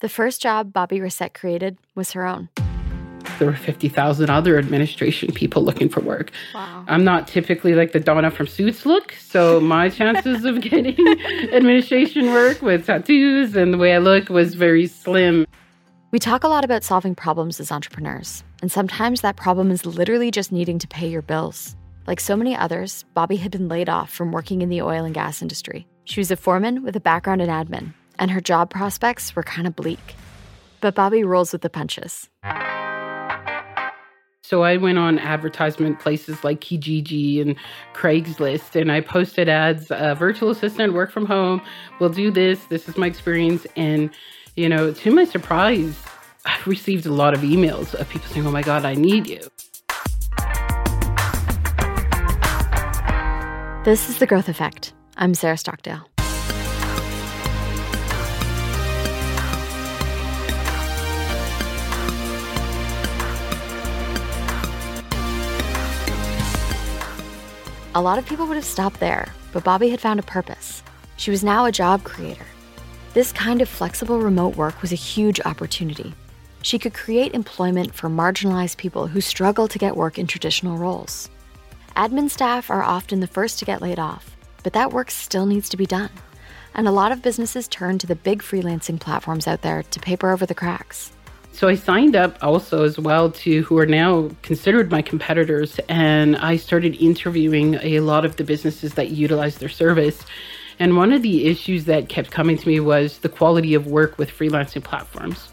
The first job Bobbie Racette created was her own. There were 50,000 other administration people looking for work. Wow. I'm not typically like the Donna from Suits look, so my chances of getting administration work with tattoos and the way I look was very slim. We talk a lot about solving problems as entrepreneurs, and sometimes that problem is literally just needing to pay your bills. Like so many others, Bobbie had been laid off from working in the oil and gas industry. She was a foreman with a background in admin, and her job prospects were kind of bleak. But Bobbie rolls with the punches. So I went on advertisement places like Kijiji and Craigslist, and I posted ads, virtual assistant, work from home, we'll do this, this is my experience. And, you know, to my surprise, I've received a lot of emails of people saying, oh my God, I need you. This is The Growth Effect. I'm Sarah Stockdale. A lot of people would have stopped there, but Bobbie had found a purpose. She was now a job creator. This kind of flexible remote work was a huge opportunity. She could create employment for marginalized people who struggle to get work in traditional roles. Admin staff are often the first to get laid off, but that work still needs to be done. And a lot of businesses turn to the big freelancing platforms out there to paper over the cracks. So I signed up also as well to who are now considered my competitors, and I started interviewing a lot of the businesses that utilize their service. And one of the issues that kept coming to me was the quality of work with freelancing platforms.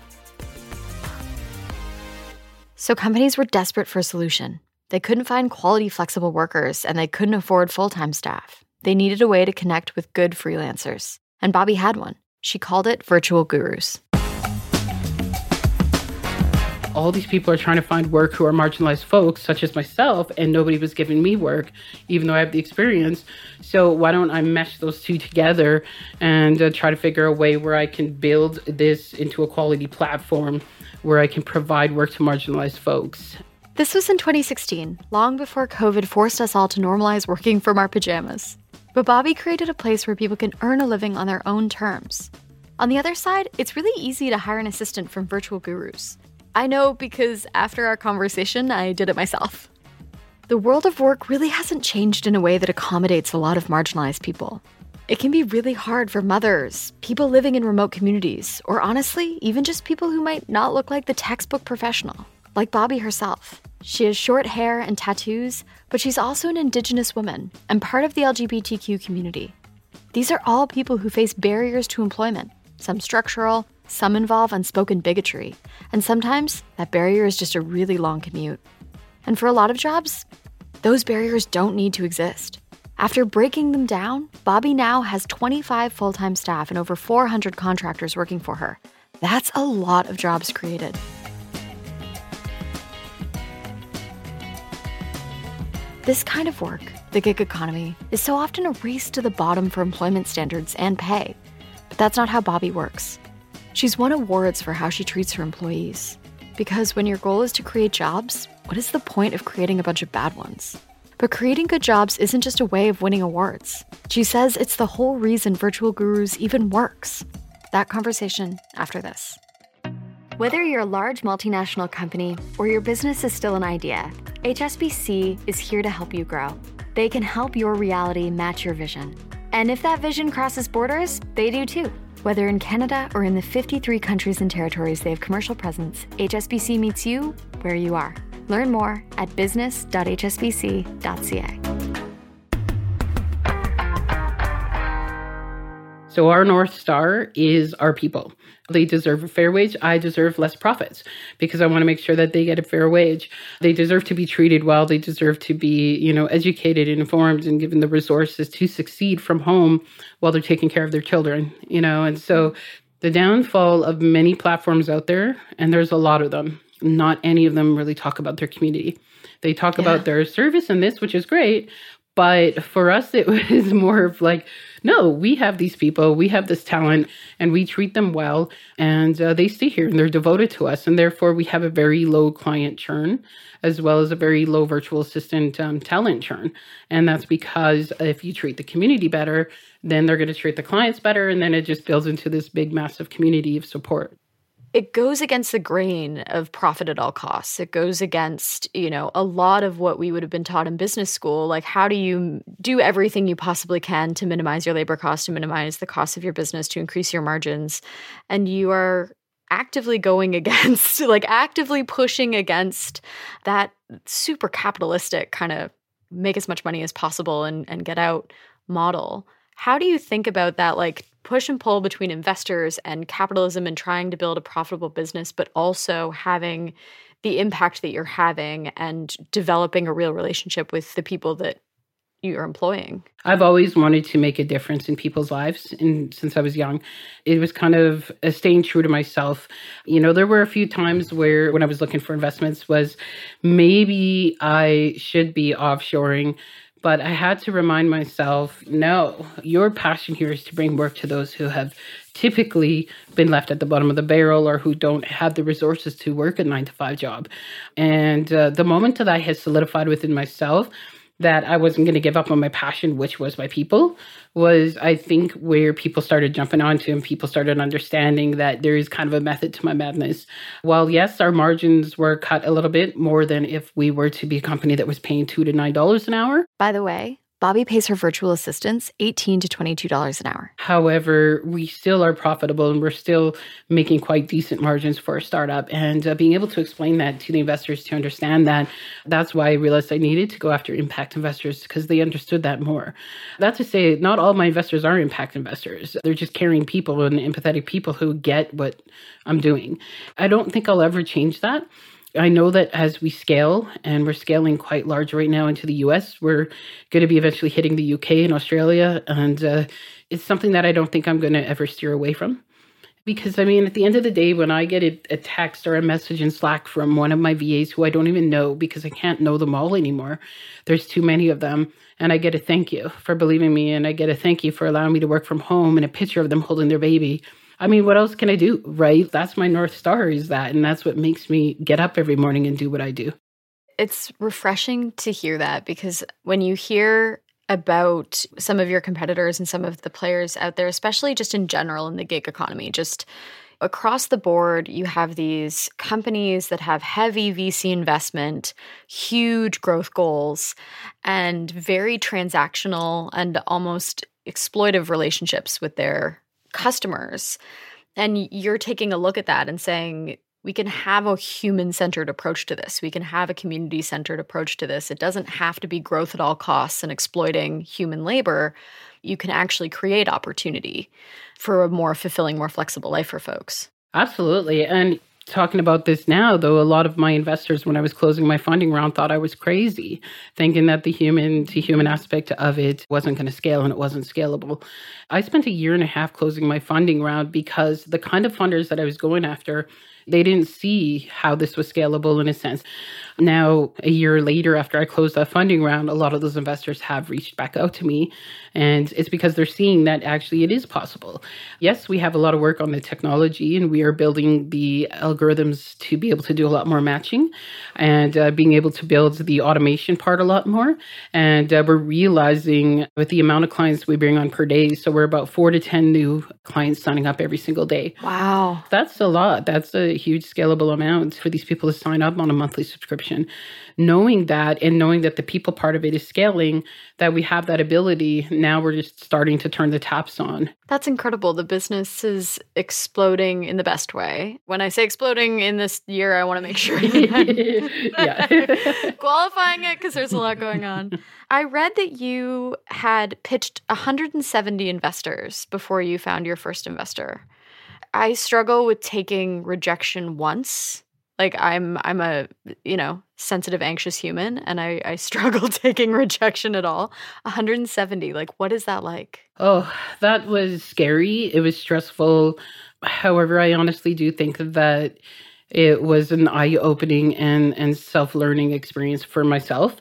So companies were desperate for a solution. They couldn't find quality flexible workers, and they couldn't afford full-time staff. They needed a way to connect with good freelancers. And Bobbie had one. She called it Virtual Gurus. All these people are trying to find work who are marginalized folks, such as myself, and nobody was giving me work, even though I have the experience. So why don't I mesh those two together and try to figure a way where I can build this into a quality platform where I can provide work to marginalized folks. This was in 2016, long before COVID forced us all to normalize working from our pajamas. But Bobbie created a place where people can earn a living on their own terms. On the other side, it's really easy to hire an assistant from Virtual Gurus. I know because after our conversation, I did it myself. The world of work really hasn't changed in a way that accommodates a lot of marginalized people. It can be really hard for mothers, people living in remote communities, or honestly, even just people who might not look like the textbook professional, like Bobbie herself. She has short hair and tattoos, but she's also an Indigenous woman and part of the LGBTQ community. These are all people who face barriers to employment, some structural, some involve unspoken bigotry, and sometimes that barrier is just a really long commute. And for a lot of jobs, those barriers don't need to exist. After breaking them down, Bobbie now has 25 full-time staff and over 400 contractors working for her. That's a lot of jobs created. This kind of work, the gig economy, is so often a race to the bottom for employment standards and pay. But that's not how Bobbie works. She's won awards for how she treats her employees. Because when your goal is to create jobs, what is the point of creating a bunch of bad ones? But creating good jobs isn't just a way of winning awards. She says it's the whole reason Virtual Gurus even works. That conversation after this. Whether you're a large multinational company or your business is still an idea, HSBC is here to help you grow. They can help your reality match your vision. And if that vision crosses borders, they do too. Whether in Canada or in the 53 countries and territories they have commercial presence, HSBC meets you where you are. Learn more at business.hsbc.ca. So our North Star is our people. They deserve a fair wage. I deserve less profits because I want to make sure that they get a fair wage. They deserve to be treated well. They deserve to be, educated and informed and given the resources to succeed from home while they're taking care of their children, And so the downfall of many platforms out there, and there's a lot of them, not any of them really talk about their community. They talk about their service and this, which is great. But for us, it was more of like, no, we have these people, we have this talent, and we treat them well, and they stay here, and they're devoted to us, and therefore we have a very low client churn, as well as a very low virtual assistant talent churn. And that's because if you treat the community better, then they're going to treat the clients better, and then it just builds into this big, massive community of support. it goes against the grain of profit at all costs. It goes against, you know, a lot of what we would have been taught in business school. Like, how do you do everything you possibly can to minimize your labor costs, to minimize the cost of your business, to increase your margins? And you are actively going against, like actively pushing against that super capitalistic kind of make as much money as possible and get out model. How do you think about that, like, push and pull between investors and capitalism and trying to build a profitable business, but also having the impact that you're having and developing a real relationship with the people that you're employing? I've always wanted to make a difference in people's lives. And since I was young, it was kind of staying true to myself. You know, there were a few times where when I was looking for investments was maybe I should be offshoring. But I had to remind myself, no, your passion here is to bring work to those who have typically been left at the bottom of the barrel or who don't have the resources to work a 9-to-5 job. And the moment that I had solidified within myself that I wasn't going to give up on my passion, which was my people, was I think where people started jumping onto and people started understanding that there is kind of a method to my madness. While yes, our margins were cut a little bit more than if we were to be a company that was paying $2 to $9 an hour. By the way, Bobbie pays her virtual assistants $18 to $22 an hour. However, we still are profitable and we're still making quite decent margins for a startup. And being able to explain that to the investors to understand that, that's why I realized I needed to go after impact investors because they understood that more. That's to say, not all my investors are impact investors. They're just caring people and empathetic people who get what I'm doing. I don't think I'll ever change that. I know that as we scale, and we're scaling quite large right now into the US, we're going to be eventually hitting the UK and Australia. And it's something that I don't think I'm going to ever steer away from. Because, I mean, at the end of the day, when I get a text or a message in Slack from one of my VAs who I don't even know because I can't know them all anymore, there's too many of them, and I get a thank you for believing me, and I get a thank you for allowing me to work from home and a picture of them holding their baby. I mean, what else can I do, right? That's my North Star is that, and that's what makes me get up every morning and do what I do. It's refreshing to hear that because when you hear about some of your competitors and some of the players out there, especially just in general in the gig economy, just across the board, you have these companies that have heavy VC investment, huge growth goals, and very transactional and almost exploitive relationships with their customers. And you're taking a look at that and saying, we can have a human-centered approach to this. We can have a community-centered approach to this. It doesn't have to be growth at all costs and exploiting human labor. You can actually create opportunity for a more fulfilling, more flexible life for folks. Absolutely. And talking about this now, though, a lot of my investors, when I was closing my funding round, thought I was crazy, thinking that the human-to-human aspect of it wasn't going to scale and it wasn't scalable. I spent a year and a half closing my funding round because the kind of funders that I was going after, they didn't see how this was scalable in a sense. Now, a year later, after I closed that funding round, a lot of those investors have reached back out to me. And it's because they're seeing that actually it is possible. Yes, we have a lot of work on the technology and we are building the algorithms to be able to do a lot more matching and being able to build the automation part a lot more. And we're realizing with the amount of clients we bring on per day, so we're about 4 to 10 new clients signing up every single day. Wow. That's a lot. That's a huge scalable amount for these people to sign up on a monthly subscription. Knowing that and knowing that the people part of it is scaling, that we have that ability, now we're just starting to turn the taps on. That's incredible. The business is exploding in the best way. When I say exploding in this year, I want to make sure I'm qualifying it because there's a lot going on. I read that you had pitched 170 investors before you found your first investor. I struggle with taking rejection once. Like I'm a, you know, sensitive, anxious human, and I struggle taking rejection at all. 170, like what is that like? Oh, that was scary. It was stressful. However, I honestly do think that it was an eye-opening and self-learning experience for myself.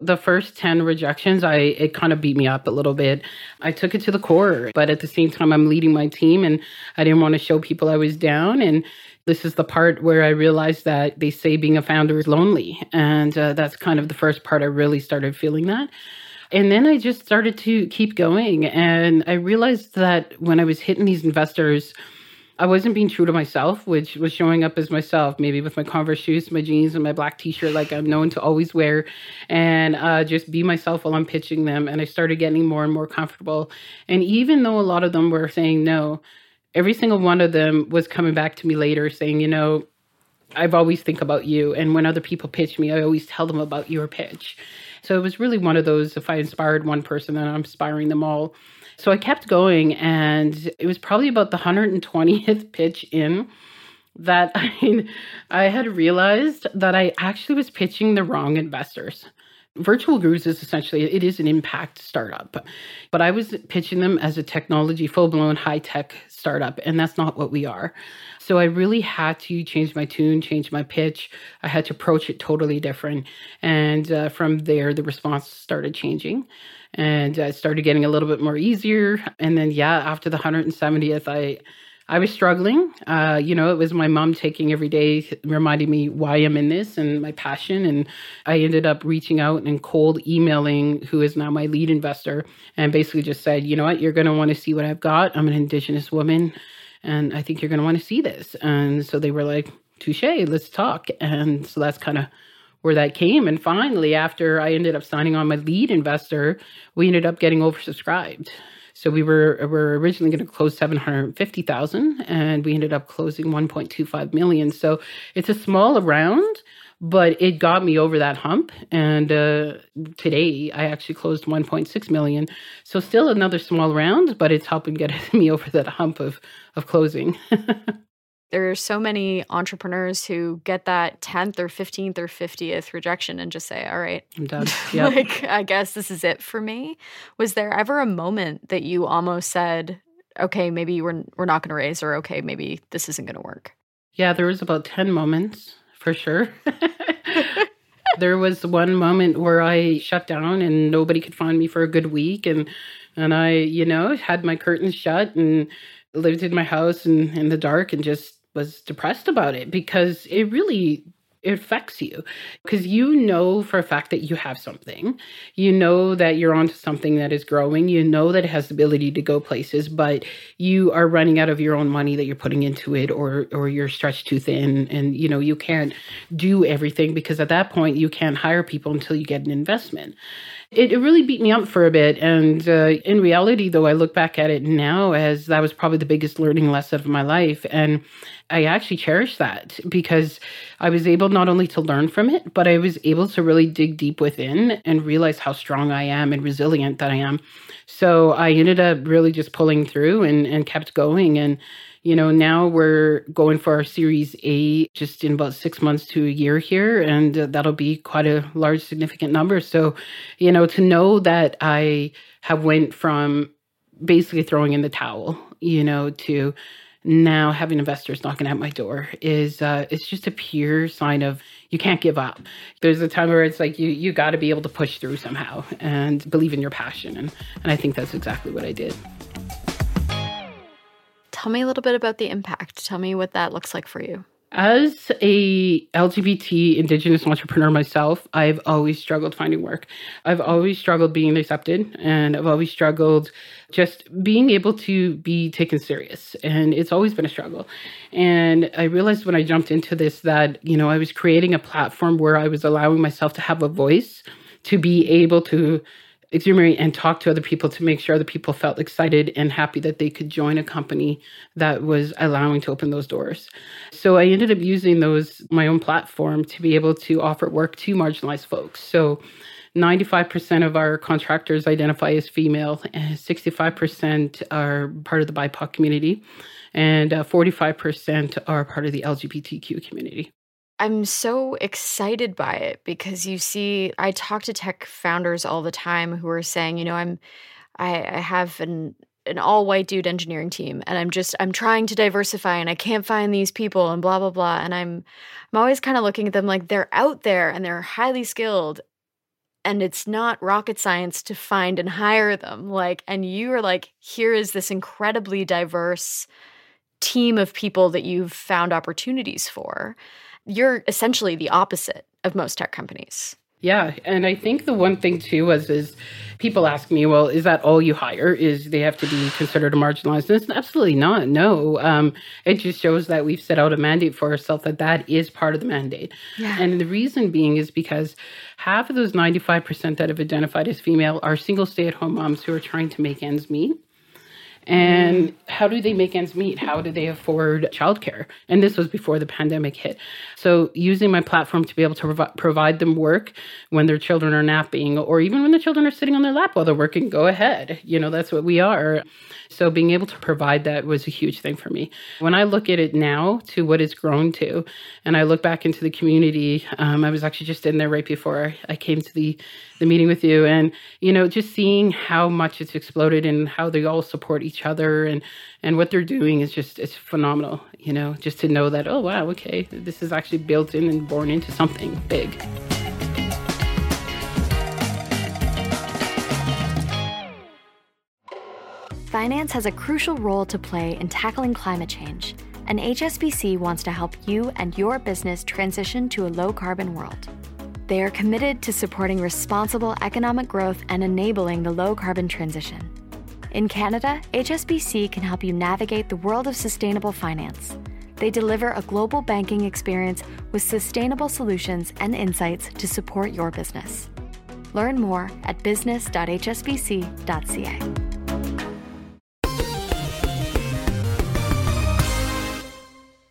The first 10 rejections, it kind of beat me up a little bit. I took it to the core, but at the same time, I'm leading my team and I didn't want to show people I was down. And this is the part where I realized that they say being a founder is lonely. And that's kind of the first part I really started feeling that. And then I just started to keep going. And I realized that when I was hitting these investors, I wasn't being true to myself, which was showing up as myself, maybe with my Converse shoes, my jeans, and my black t-shirt, like I'm known to always wear, and just be myself while I'm pitching them. And I started getting more and more comfortable. And even though a lot of them were saying no, every single one of them was coming back to me later saying, you know, I've always think about you. And when other people pitch me, I always tell them about your pitch. So it was really one of those, if I inspired one person, then I'm inspiring them all. So I kept going, and it was probably about the 120th pitch in that I had realized that I actually was pitching the wrong investors. Virtual Gurus is essentially, it is an impact startup, but I was pitching them as a technology, full-blown high-tech startup, and that's not what we are. So I really had to change my tune, change my pitch. I had to approach it totally different. And from there, the response started changing, and I started getting a little bit more easier. And then, after the 170th, I was struggling. It was my mom taking every day, reminding me why I'm in this and my passion. And I ended up reaching out and cold emailing who is now my lead investor, and basically just said, you know what, you're going to want to see what I've got. I'm an Indigenous woman, and I think you're going to want to see this. And so they were like, touché, let's talk. And so that's kind of where that came. And finally, after I ended up signing on my lead investor, we ended up getting oversubscribed. So we were originally going to close $750,000, and we ended up closing $1.25 million. So it's a small round, but it got me over that hump. And today I actually closed $1.6 million. So still another small round, but it's helping get me over that hump of closing. There are so many entrepreneurs who get that 10th or 15th or 50th rejection and just say, all right, I'm done. Yep. I guess this is it for me. Was there ever a moment that you almost said, okay, maybe we're not going to raise, or okay, maybe this isn't going to work? Yeah, there was about 10 moments for sure. There was one moment where I shut down and nobody could find me for a good week. And I, had my curtains shut and lived in my house and in the dark and just was depressed about it, because it really affects you, because you know for a fact that you have something, you know that you're onto something that is growing, you know that it has the ability to go places, but you are running out of your own money that you're putting into it, or you're stretched too thin, and you can't do everything, because at that point you can't hire people until you get an investment. It really beat me up for a bit. And in reality, though, I look back at it now as that was probably the biggest learning lesson of my life. And I actually cherish that, because I was able not only to learn from it, but I was able to really dig deep within and realize how strong I am and resilient that I am. So I ended up really just pulling through and kept going. And now we're going for our Series A just in about 6 months to a year here, and that'll be quite a large, significant number. So, to know that I have went from basically throwing in the towel, to now having investors knocking at my door is it's just a pure sign of you can't give up. There's a time where it's like you got to be able to push through somehow and believe in your passion, and I think that's exactly what I did. Tell me a little bit about the impact. Tell me what that looks like for you. As a LGBT Indigenous entrepreneur myself, I've always struggled finding work. I've always struggled being accepted, and I've always struggled just being able to be taken serious. And it's always been a struggle. And I realized when I jumped into this that, I was creating a platform where I was allowing myself to have a voice, to be able to exuberate and talk to other people, to make sure other people felt excited and happy that they could join a company that was allowing to open those doors. So I ended up using my own platform to be able to offer work to marginalized folks. So 95% of our contractors identify as female, and 65% are part of the BIPOC community, and 45% are part of the LGBTQ community. I'm so excited by it, because you see, I talk to tech founders all the time who are saying, I have an all-white dude engineering team, and I'm trying to diversify, and I can't find these people, and blah, blah, blah. And I'm always kind of looking at them like they're out there and they're highly skilled, and it's not rocket science to find and hire them. And you are like, here is this incredibly diverse team of people that you've found opportunities for. You're essentially the opposite of most tech companies. Yeah. And I think the one thing, too, is people ask me, well, is that all you hire? Is they have to be considered a marginalized? And it's absolutely not. No. It just shows that we've set out a mandate for ourselves that is part of the mandate. Yeah. And the reason being is because half of those 95% that have identified as female are single stay-at-home moms who are trying to make ends meet. And how do they make ends meet? How do they afford childcare? And this was before the pandemic hit. So using my platform to be able to provide them work when their children are napping, or even when the children are sitting on their lap while they're working, go ahead. You know, that's what we are. So being able to provide that was a huge thing for me. When I look at it now to what it's grown to, and I look back into the community, I was actually just in there right before I came to the meeting with you, and, you know, just seeing how much it's exploded and how they all support each other and what they're doing is just, it's phenomenal, you know, just to know that, oh, wow, okay, this is actually built in and born into something big. Finance has a crucial role to play in tackling climate change, and HSBC wants to help you and your business transition to a low-carbon world. They are committed to supporting responsible economic growth and enabling the low-carbon transition. In Canada, HSBC can help you navigate the world of sustainable finance. They deliver a global banking experience with sustainable solutions and insights to support your business. Learn more at business.hsbc.ca.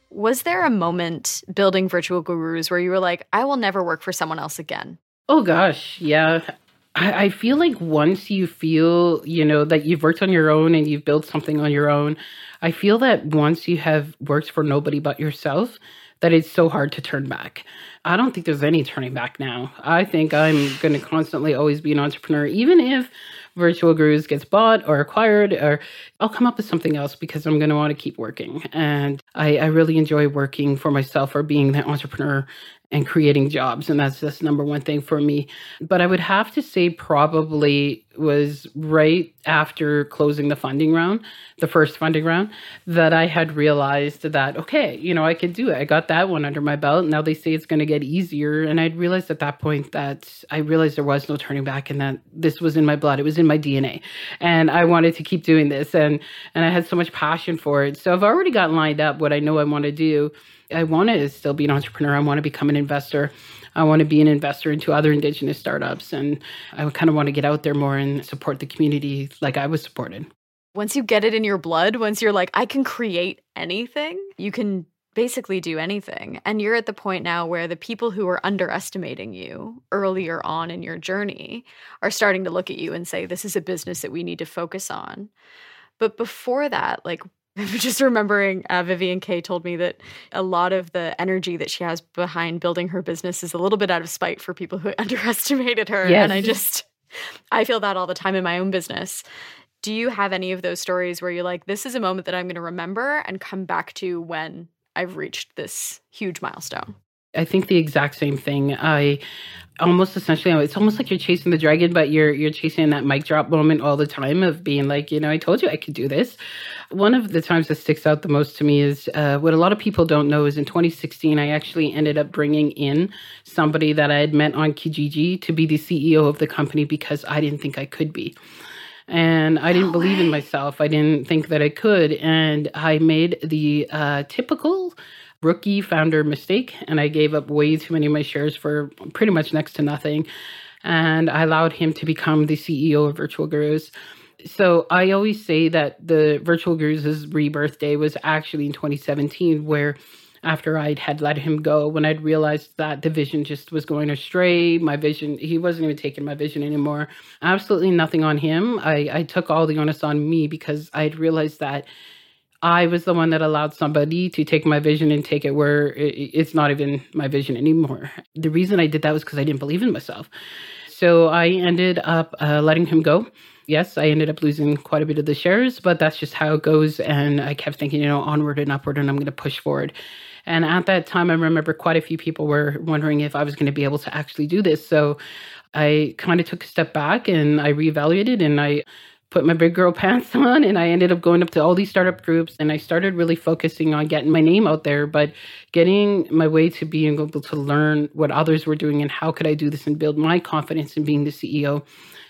Was there a moment building Virtual Gurus where you were like, I will never work for someone else again? Oh, gosh. Yeah. I feel like once you feel, you know, that you've worked on your own and you've built something on your own, I feel that once you have worked for nobody but yourself, that it's so hard to turn back. I don't think there's any turning back now. I think I'm going to constantly always be an entrepreneur, even if Virtual Gurus gets bought or acquired, or I'll come up with something else because I'm going to want to keep working. And I really enjoy working for myself or being the entrepreneur and creating jobs. And that's number one thing for me. But I would have to say probably was right after closing the funding round, the first funding round, that I had realized that, okay, you know, I could do it. I got that one under my belt. Now they say it's going to get easier. And I'd realized at that point that I realized there was no turning back and that this was in my blood. It was in my DNA. And I wanted to keep doing this. And I had so much passion for it. So I've already got lined up what I know I want to do. I want to still be an entrepreneur. I want to become an investor. I want to be an investor into other Indigenous startups. And I kind of want to get out there more and support the community like I was supported. Once you get it in your blood, once you're like, I can create anything, you can basically do anything. And you're at the point now where the people who are underestimating you earlier on in your journey are starting to look at you and say, this is a business that we need to focus on. But before that, like, I'm just remembering Vivian Kay told me that a lot of the energy that she has behind building her business is a little bit out of spite for people who underestimated her. Yes. And I feel that all the time in my own business. Do you have any of those stories where you're like, this is a moment that I'm going to remember and come back to when I've reached this huge milestone? I think the exact same thing. I almost essentially, it's almost like you're chasing the dragon, but you're chasing that mic drop moment all the time of being like, you know, I told you I could do this. One of the times that sticks out the most to me is what a lot of people don't know is in 2016, I actually ended up bringing in somebody that I had met on Kijiji to be the CEO of the company because I didn't think I could be. And I didn't believe in myself. I didn't think that I could. And I made the typical rookie founder mistake, and I gave up way too many of my shares for pretty much next to nothing. And I allowed him to become the CEO of Virtual Gurus. So I always say that the Virtual Gurus' rebirth day was actually in 2017, where after I had let him go, when I'd realized that the vision just was going astray, my vision, he wasn't even taking my vision anymore. Absolutely nothing on him. I took all the onus on me because I had realized that I was the one that allowed somebody to take my vision and take it where it's not even my vision anymore. The reason I did that was because I didn't believe in myself. So I ended up letting him go. Yes, I ended up losing quite a bit of the shares, but that's just how it goes. And I kept thinking, you know, onward and upward, and I'm going to push forward. And at that time, I remember quite a few people were wondering if I was going to be able to actually do this. So I kind of took a step back and I reevaluated, and I put my big girl pants on, and I ended up going up to all these startup groups, and I started really focusing on getting my name out there, but getting my way to being able to learn what others were doing and how could I do this and build my confidence in being the CEO.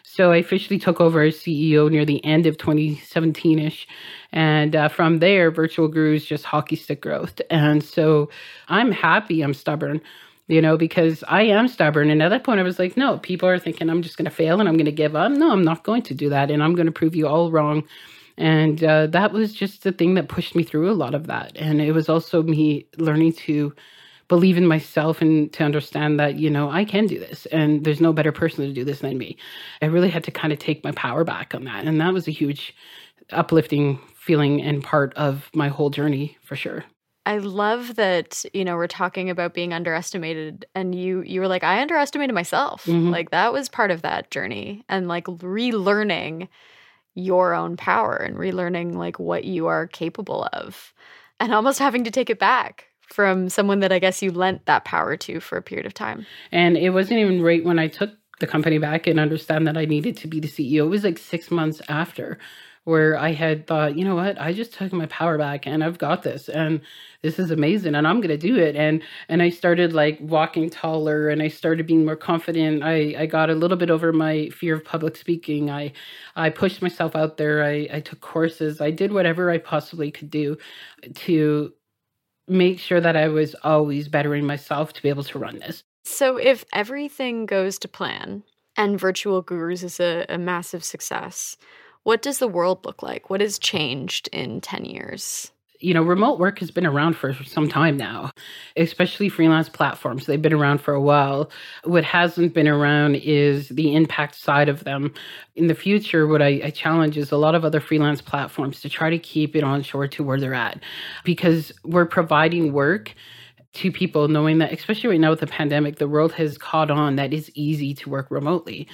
So I officially took over as CEO near the end of 2017-ish. And from there, Virtual Gurus just hockey stick growth. And so I'm happy I'm stubborn, you know, because I am stubborn. And at that point, I was like, no, people are thinking I'm just going to fail and I'm going to give up. No, I'm not going to do that. And I'm going to prove you all wrong. And that was just the thing that pushed me through a lot of that. And it was also me learning to believe in myself and to understand that, you know, I can do this and there's no better person to do this than me. I really had to kind of take my power back on that. And that was a huge uplifting feeling and part of my whole journey for sure. I love that, you know, we're talking about being underestimated and you were like, I underestimated myself. Mm-hmm. Like that was part of that journey and like relearning your own power and relearning like what you are capable of and almost having to take it back from someone that I guess you lent that power to for a period of time. And it wasn't even right when I took the company back and understand that I needed to be the CEO. It was like 6 months after where I had thought, you know what, I just took my power back and I've got this and this is amazing and I'm going to do it. And I started like walking taller and I started being more confident. I got a little bit over my fear of public speaking. I pushed myself out there. I took courses. I did whatever I possibly could do to make sure that I was always bettering myself to be able to run this. So if everything goes to plan and Virtual Gurus is a massive success, what does the world look like? What has changed in 10 years? You know, remote work has been around for some time now, especially freelance platforms. They've been around for a while. What hasn't been around is the impact side of them. In the future, what I challenge is a lot of other freelance platforms to try to keep it onshore to where they're at, because we're providing work to people, knowing that, especially right now with the pandemic, the world has caught on that it's easy to work remotely.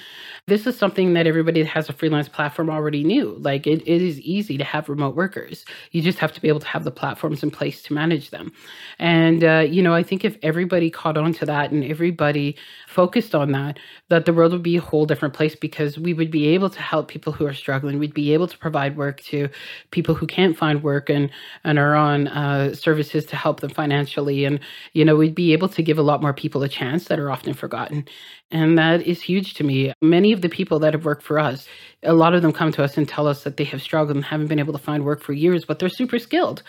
This is something that everybody that has a freelance platform already knew. Like it is easy to have remote workers. You just have to be able to have the platforms in place to manage them. And, you know, I think if everybody caught on to that and everybody focused on that the world would be a whole different place, because we would be able to help people who are struggling. We'd be able to provide work to people who can't find work and are on services to help them financially. And, you know, we'd be able to give a lot more people a chance that are often forgotten. And that is huge to me. Many of the people that have worked for us, a lot of them come to us and tell us that they have struggled and haven't been able to find work for years, but they're super skilled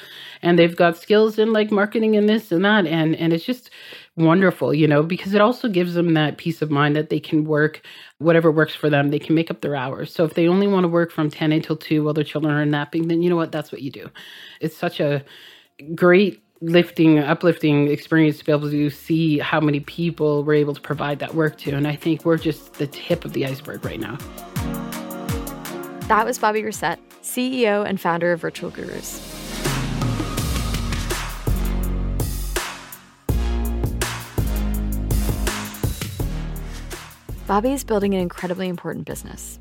and they've got skills in like marketing and this and that. And it's just wonderful, you know, because it also gives them that peace of mind that they can work whatever works for them. They can make up their hours. So if they only want to work from 10 until 2 while their children are napping, then you know what, that's what you do. It's such a great uplifting experience to be able to see how many people we're able to provide that work to. And I think we're just the tip of the iceberg right now. That was Bobbie Racette, CEO and founder of Virtual Gurus. Bobbie is building an incredibly important business.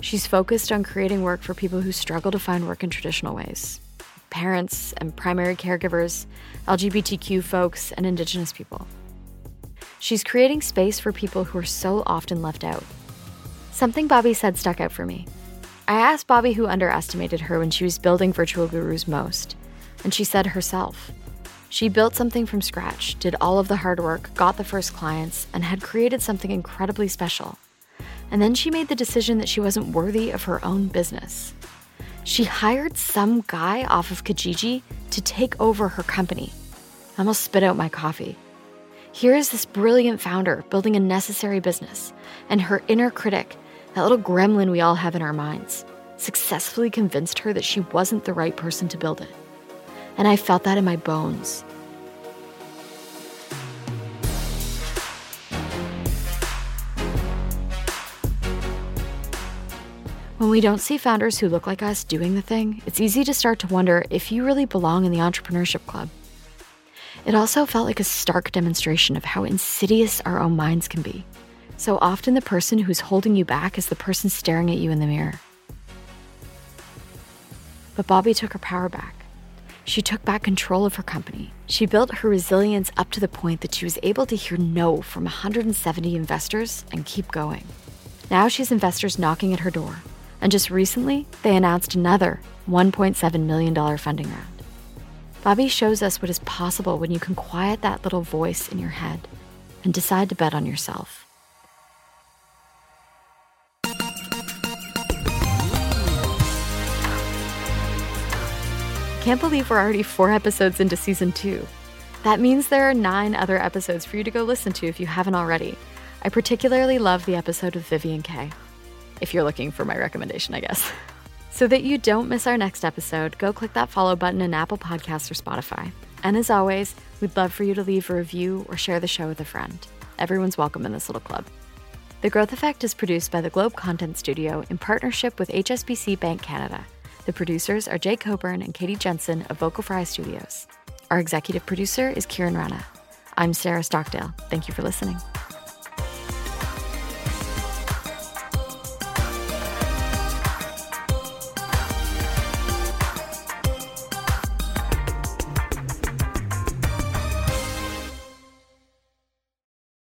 She's focused on creating work for people who struggle to find work in traditional ways. Parents and primary caregivers, LGBTQ folks, and Indigenous people. She's creating space for people who are so often left out. Something Bobbie said stuck out for me. I asked Bobbie who underestimated her when she was building Virtual Gurus most, and she said herself. She built something from scratch, did all of the hard work, got the first clients, and had created something incredibly special. And then she made the decision that she wasn't worthy of her own business. She hired some guy off of Kijiji to take over her company. I almost spit out my coffee. Here is this brilliant founder building a necessary business, and her inner critic, that little gremlin we all have in our minds, successfully convinced her that she wasn't the right person to build it. And I felt that in my bones. When we don't see founders who look like us doing the thing, it's easy to start to wonder if you really belong in the entrepreneurship club. It also felt like a stark demonstration of how insidious our own minds can be. So often the person who's holding you back is the person staring at you in the mirror. But Bobbie took her power back. She took back control of her company. She built her resilience up to the point that she was able to hear no from 170 investors and keep going. Now she has investors knocking at her door, And just recently, they announced another $1.7 million funding round. Bobbie shows us what is possible when you can quiet that little voice in your head and decide to bet on yourself. Can't believe we're already 4 episodes into season 2. That means there are 9 other episodes for you to go listen to if you haven't already. I particularly love the episode with Vivian Kay, if you're looking for my recommendation, I guess. So that you don't miss our next episode, go click that follow button in Apple Podcasts or Spotify. And as always, we'd love for you to leave a review or share the show with a friend. Everyone's welcome in this little club. The Growth Effect is produced by the Globe Content Studio in partnership with HSBC Bank Canada. The producers are Jay Coburn and Katie Jensen of Vocal Fry Studios. Our executive producer is Kiran Rana. I'm Sarah Stockdale. Thank you for listening.